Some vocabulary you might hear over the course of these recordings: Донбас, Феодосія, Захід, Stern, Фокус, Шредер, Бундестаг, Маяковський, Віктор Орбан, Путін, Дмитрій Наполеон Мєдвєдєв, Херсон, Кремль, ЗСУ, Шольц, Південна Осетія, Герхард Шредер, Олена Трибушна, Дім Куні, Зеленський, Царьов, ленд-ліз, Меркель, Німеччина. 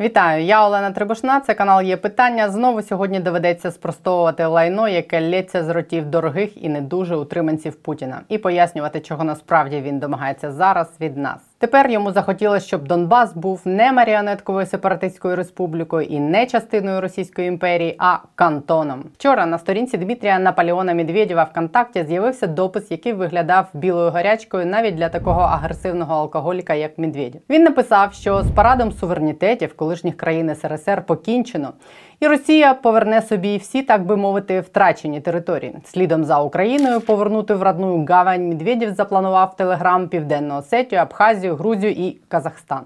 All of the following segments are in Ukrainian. Вітаю, я Олена Трибушна, це канал «Є питання». Знову сьогодні доведеться спростовувати лайно, яке лється з ротів дорогих і не дуже утриманців Путіна. І пояснювати, чого насправді він домагається зараз від нас. Тепер йому захотілося, щоб Донбас був не маріонетковою сепаратистською республікою і не частиною Російської імперії, а кантоном. Вчора на сторінці Дмитрія Наполеона Мєдвєдєва ВКонтакті з'явився допис, який виглядав білою гарячкою навіть для такого агресивного алкоголіка, як Мєдвєдєв. Він написав, що з парадом суверенітетів колишніх країн СРСР покінчено, і Росія поверне собі всі, так би мовити, втрачені території. Слідом за Україною повернути в родну гавань Мєдвєдєв запланував Телеграм, Південну Осетію, Абхазію, Грузію і Казахстан.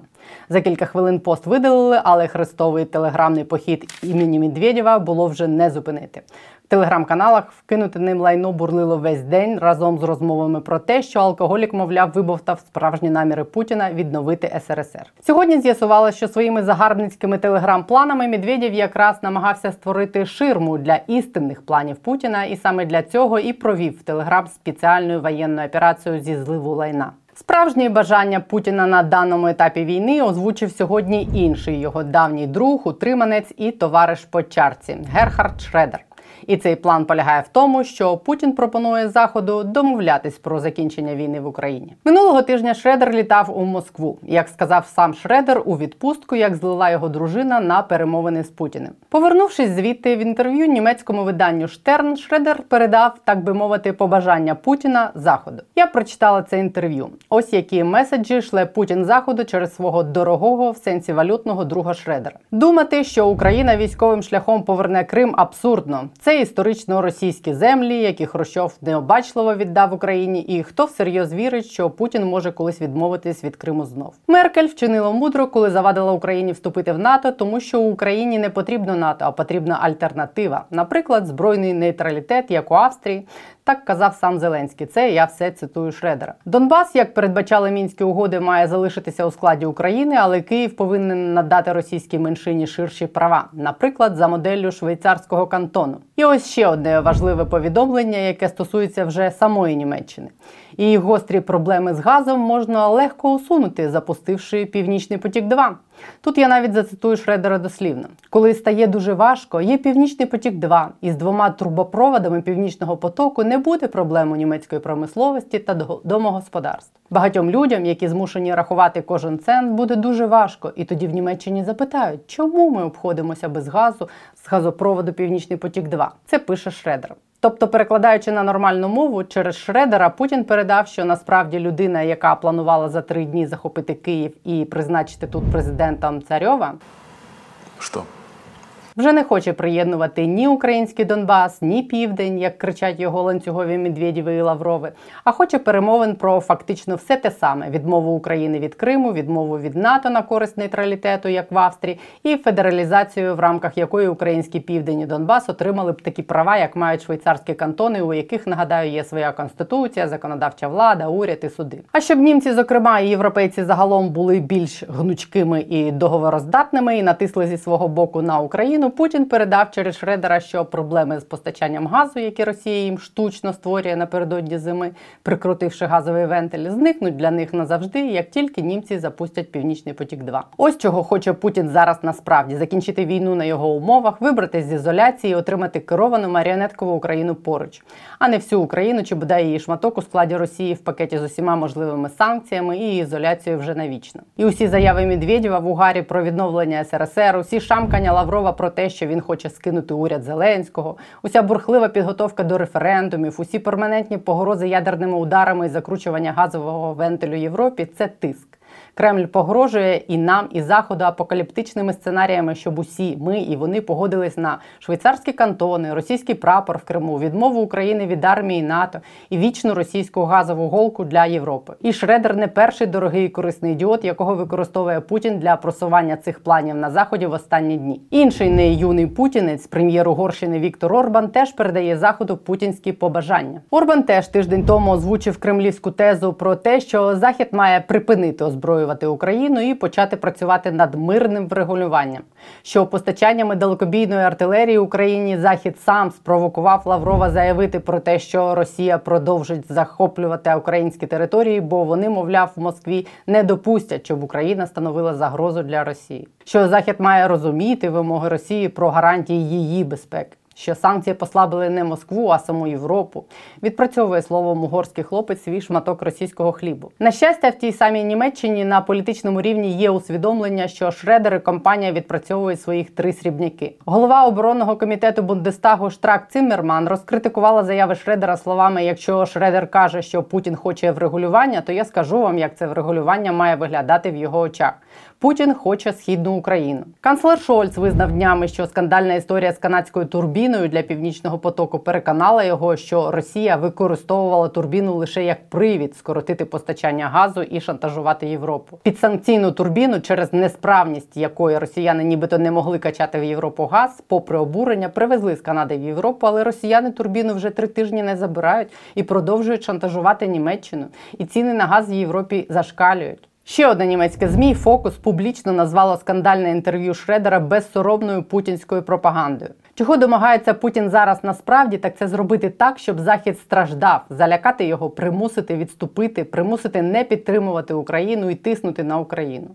За кілька хвилин пост видалили, але хрестовий телеграмний похід імені Мєдвєдєва було вже не зупинити. В телеграм-каналах вкинути ним лайно бурлило весь день разом з розмовами про те, що алкоголік, мовляв, вибовтав справжні наміри Путіна відновити СРСР. Сьогодні з'ясувалося, що своїми загарбницькими телеграм-планами Мєдвєдєв якраз намагався створити ширму для істинних планів Путіна, і саме для цього і провів в телеграм спеціальну воєнну операцію зі зливу лайна. Справжні бажання Путіна на даному етапі війни озвучив сьогодні інший його давній друг, утриманець і товариш по чарці – Герхард Шредер. І цей план полягає в тому, що Путін пропонує Заходу домовлятись про закінчення війни в Україні. Минулого тижня Шредер літав у Москву. Як сказав сам Шредер, у відпустку, як злила його дружина на перемовини з Путіним. Повернувшись звідти, в інтерв'ю німецькому виданню Stern, Шредер передав, так би мовити, побажання Путіна Заходу. Я прочитала це інтерв'ю. Ось які меседжі шле Путін Заходу через свого дорогого, в сенсі валютного, друга Шредера. Думати, що Україна військовим шляхом поверне Крим, абсурдно. Це історично російські землі, які Хрущов необачливо віддав Україні, і хто всерйоз вірить, що Путін може колись відмовитись від Криму знов. Меркель вчинила мудро, коли завадила Україні вступити в НАТО, тому що Україні не потрібно НАТО, а потрібна альтернатива. Наприклад, збройний нейтралітет, як у Австрії. Так казав сам Зеленський. Це я все цитую Шредера. Донбас, як передбачали мінські угоди, має залишитися у складі України, але Київ повинен надати російській меншині ширші права. Наприклад, за моделлю швейцарського кантону. І ось ще одне важливе повідомлення, яке стосується вже самої Німеччини. Її гострі проблеми з газом можна легко усунути, запустивши «Північний потік-2». Тут я навіть зацитую Шредера дослівно. Коли стає дуже важко, є «Північний потік-2». Із двома трубопроводами «Північного потоку» не буде проблем у німецької промисловості та домогосподарств. Багатьом людям, які змушені рахувати кожен цент, буде дуже важко. І тоді в Німеччині запитають, чому ми обходимося без газу з газопроводу «Північний потік-2». Це пише Шредер. Тобто, перекладаючи на нормальну мову, через Шредера Путін передав, що насправді людина, яка планувала за 3 дні захопити Київ і призначити тут президентом Царьова, вже не хоче приєднувати ні український Донбас, ні Південь, як кричать його ланцюгові Мєдвєдєви і Лаврови, а хоче перемовин про фактично все те саме – відмову України від Криму, відмову від НАТО на користь нейтралітету, як в Австрії, і федералізацію, в рамках якої український Південь і Донбас отримали б такі права, як мають швейцарські кантони, у яких, нагадаю, є своя конституція, законодавча влада, уряд і суди. А щоб німці, зокрема, і європейці загалом були більш гнучкими і договороздатними і натисли зі свого боку на Україну, Путін передав через Шредера, що проблеми з постачанням газу, які Росія їм штучно створює напередодні зими, прикрутивши газовий вентиль, зникнуть для них назавжди, як тільки німці запустять «Північний потік-2». Ось чого хоче Путін зараз насправді – закінчити війну на його умовах, вибратися з ізоляції і отримати керовану маріонеткову Україну поруч. А не всю Україну, чи бодай її шматок у складі Росії в пакеті з усіма можливими санкціями і ізоляцією вже навічно. І усі заяви Мєдвєдєва в угарі про відновлення СРСР, усі шамкання Лаврова про те, що він хоче скинути уряд Зеленського, уся бурхлива підготовка до референдумів, усі перманентні погрози ядерними ударами і закручування газового вентилю Європі – це тиск. Кремль погрожує і нам, і Заходу апокаліптичними сценаріями, щоб усі ми і вони погодились на швейцарські кантони, російський прапор в Криму, відмову України від армії НАТО і вічну російську газову голку для Європи. І Шредер не перший дорогий і корисний ідіот, якого використовує Путін для просування цих планів на Заході в останні дні. Інший неюний путінець, прем'єр Угорщини Віктор Орбан, теж передає Заходу путінські побажання. Орбан теж тиждень тому озвучив кремлівську тезу про те, що Захід має припинити озброювання відновлювати Україну і почати працювати над мирним врегулюванням. Що постачаннями далекобійної артилерії Україні Захід сам спровокував Лаврова заявити про те, що Росія продовжить захоплювати українські території, бо вони, мовляв, в Москві не допустять, щоб Україна становила загрозу для Росії. Що Захід має розуміти вимоги Росії про гарантії її безпеки. Що санкції послабили не Москву, а саму Європу. Відпрацьовує словом угорський хлопець свій шматок російського хлібу. На щастя, в тій самій Німеччині на політичному рівні є усвідомлення, що Шредер і компанія відпрацьовують своїх три срібняки. Голова оборонного комітету Бундестагу Штрак Циммерман розкритикувала заяви Шредера словами: "Якщо Шредер каже, що Путін хоче врегулювання, то я скажу вам, як це врегулювання має виглядати в його очах. Путін хоче Східну Україну". Канцлер Шольц визнав днями, що скандальна історія з канадською турбіною для Північного потоку переконала його, що Росія використовувала турбіну лише як привід скоротити постачання газу і шантажувати Європу. Підсанкційну турбіну, через несправність якої росіяни нібито не могли качати в Європу газ, попри обурення привезли з Канади в Європу, але росіяни турбіну вже 3 тижні не забирають і продовжують шантажувати Німеччину. І ціни на газ в Європі зашкалюють. Ще одне німецьке ЗМІ «Фокус» публічно назвало скандальне інтерв'ю Шредера безсоромною путінською пропагандою. Чого домагається Путін зараз насправді, так це зробити так, щоб Захід страждав, залякати його, примусити відступити, примусити не підтримувати Україну і тиснути на Україну.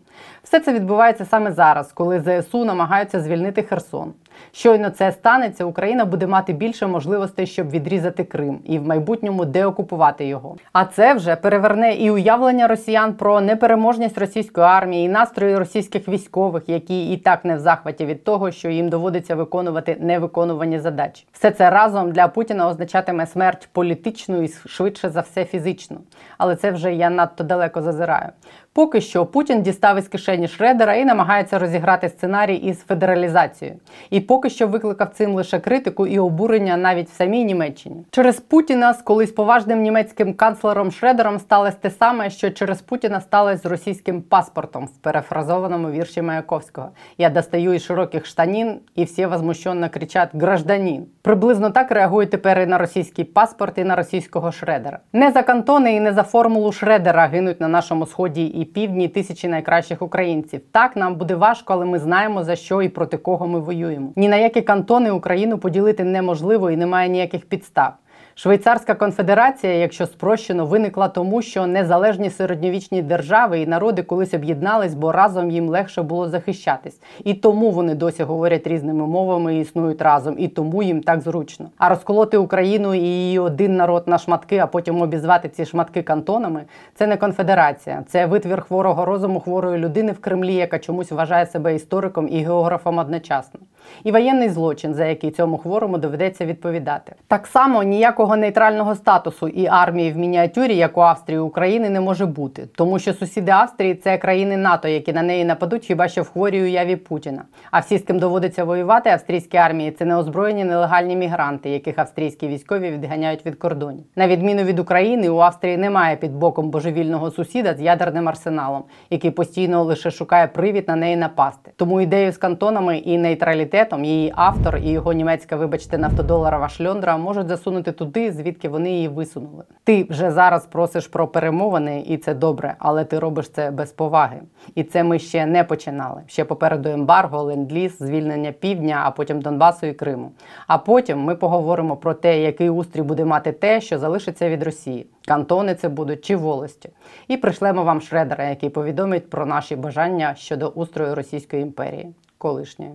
Все це відбувається саме зараз, коли ЗСУ намагаються звільнити Херсон. Щойно це станеться, Україна буде мати більше можливостей, щоб відрізати Крим і в майбутньому деокупувати його. А це вже переверне і уявлення росіян про непереможність російської армії, і настрої російських військових, які і так не в захваті від того, що їм доводиться виконувати невиконувані задачі. Все це разом для Путіна означатиме смерть політичну і швидше за все фізичну. Але це вже я надто далеко зазираю. Поки що Путін дістав із кишені Шредера і намагається розіграти сценарій із федералізацією. І поки що викликав цим лише критику і обурення навіть в самій Німеччині. Через Путіна з колись поважним німецьким канцлером Шредером сталося те саме, що через Путіна сталося з російським паспортом в перефразованому вірші Маяковського. Я достаю із широких штанін, і всі возмущенно кричать «гражданін». Приблизно так реагують тепер і на російський паспорт, і на російського Шредера. Не за кантони і не за формулу Шредера гинуть на нашому сході і півдні тисячі найкращих українців. Так, нам буде важко, але ми знаємо, за що і проти кого ми воюємо. Ні на які кантони Україну поділити неможливо і немає ніяких підстав. Швейцарська конфедерація, якщо спрощено, виникла тому, що незалежні середньовічні держави і народи колись об'єднались, бо разом їм легше було захищатись. І тому вони досі говорять різними мовами і існують разом, і тому їм так зручно. А розколоти Україну і її один народ на шматки, а потім обізвати ці шматки кантонами – це не конфедерація. Це витвір хворого розуму хворої людини в Кремлі, яка чомусь вважає себе істориком і географом одночасно. І воєнний злочин, за який цьому хворому доведеться відповідати. Так само ніякого нейтрального статусу і армії в мініатюрі, як у Австрії, України, не може бути. Тому що сусіди Австрії – це країни НАТО, які на неї нападуть хіба що в хворій уяві Путіна. А всі, з ким доводиться воювати австрійській армії, це неозброєні нелегальні мігранти, яких австрійські військові відганяють від кордонів. На відміну від України, у Австрії немає під боком божевільного сусіда з ядерним арсеналом, який постійно лише шукає привід на неї напасти. Тому ідею з кантонами і нейтралітетом її автор і його німецька, вибачте, нафтодоларова шльондра можуть засунути туди, звідки вони її висунули. Ти вже зараз просиш про перемовини, і це добре, але ти робиш це без поваги. І це ми ще не починали. Ще попереду ембарго, ленд-ліз, звільнення півдня, а потім Донбасу і Криму. А потім ми поговоримо про те, який устрій буде мати те, що залишиться від Росії. Кантони це будуть чи волості. І пришлемо вам Шредера, який повідомить про наші бажання щодо устрою Російської імперії. Колишньої.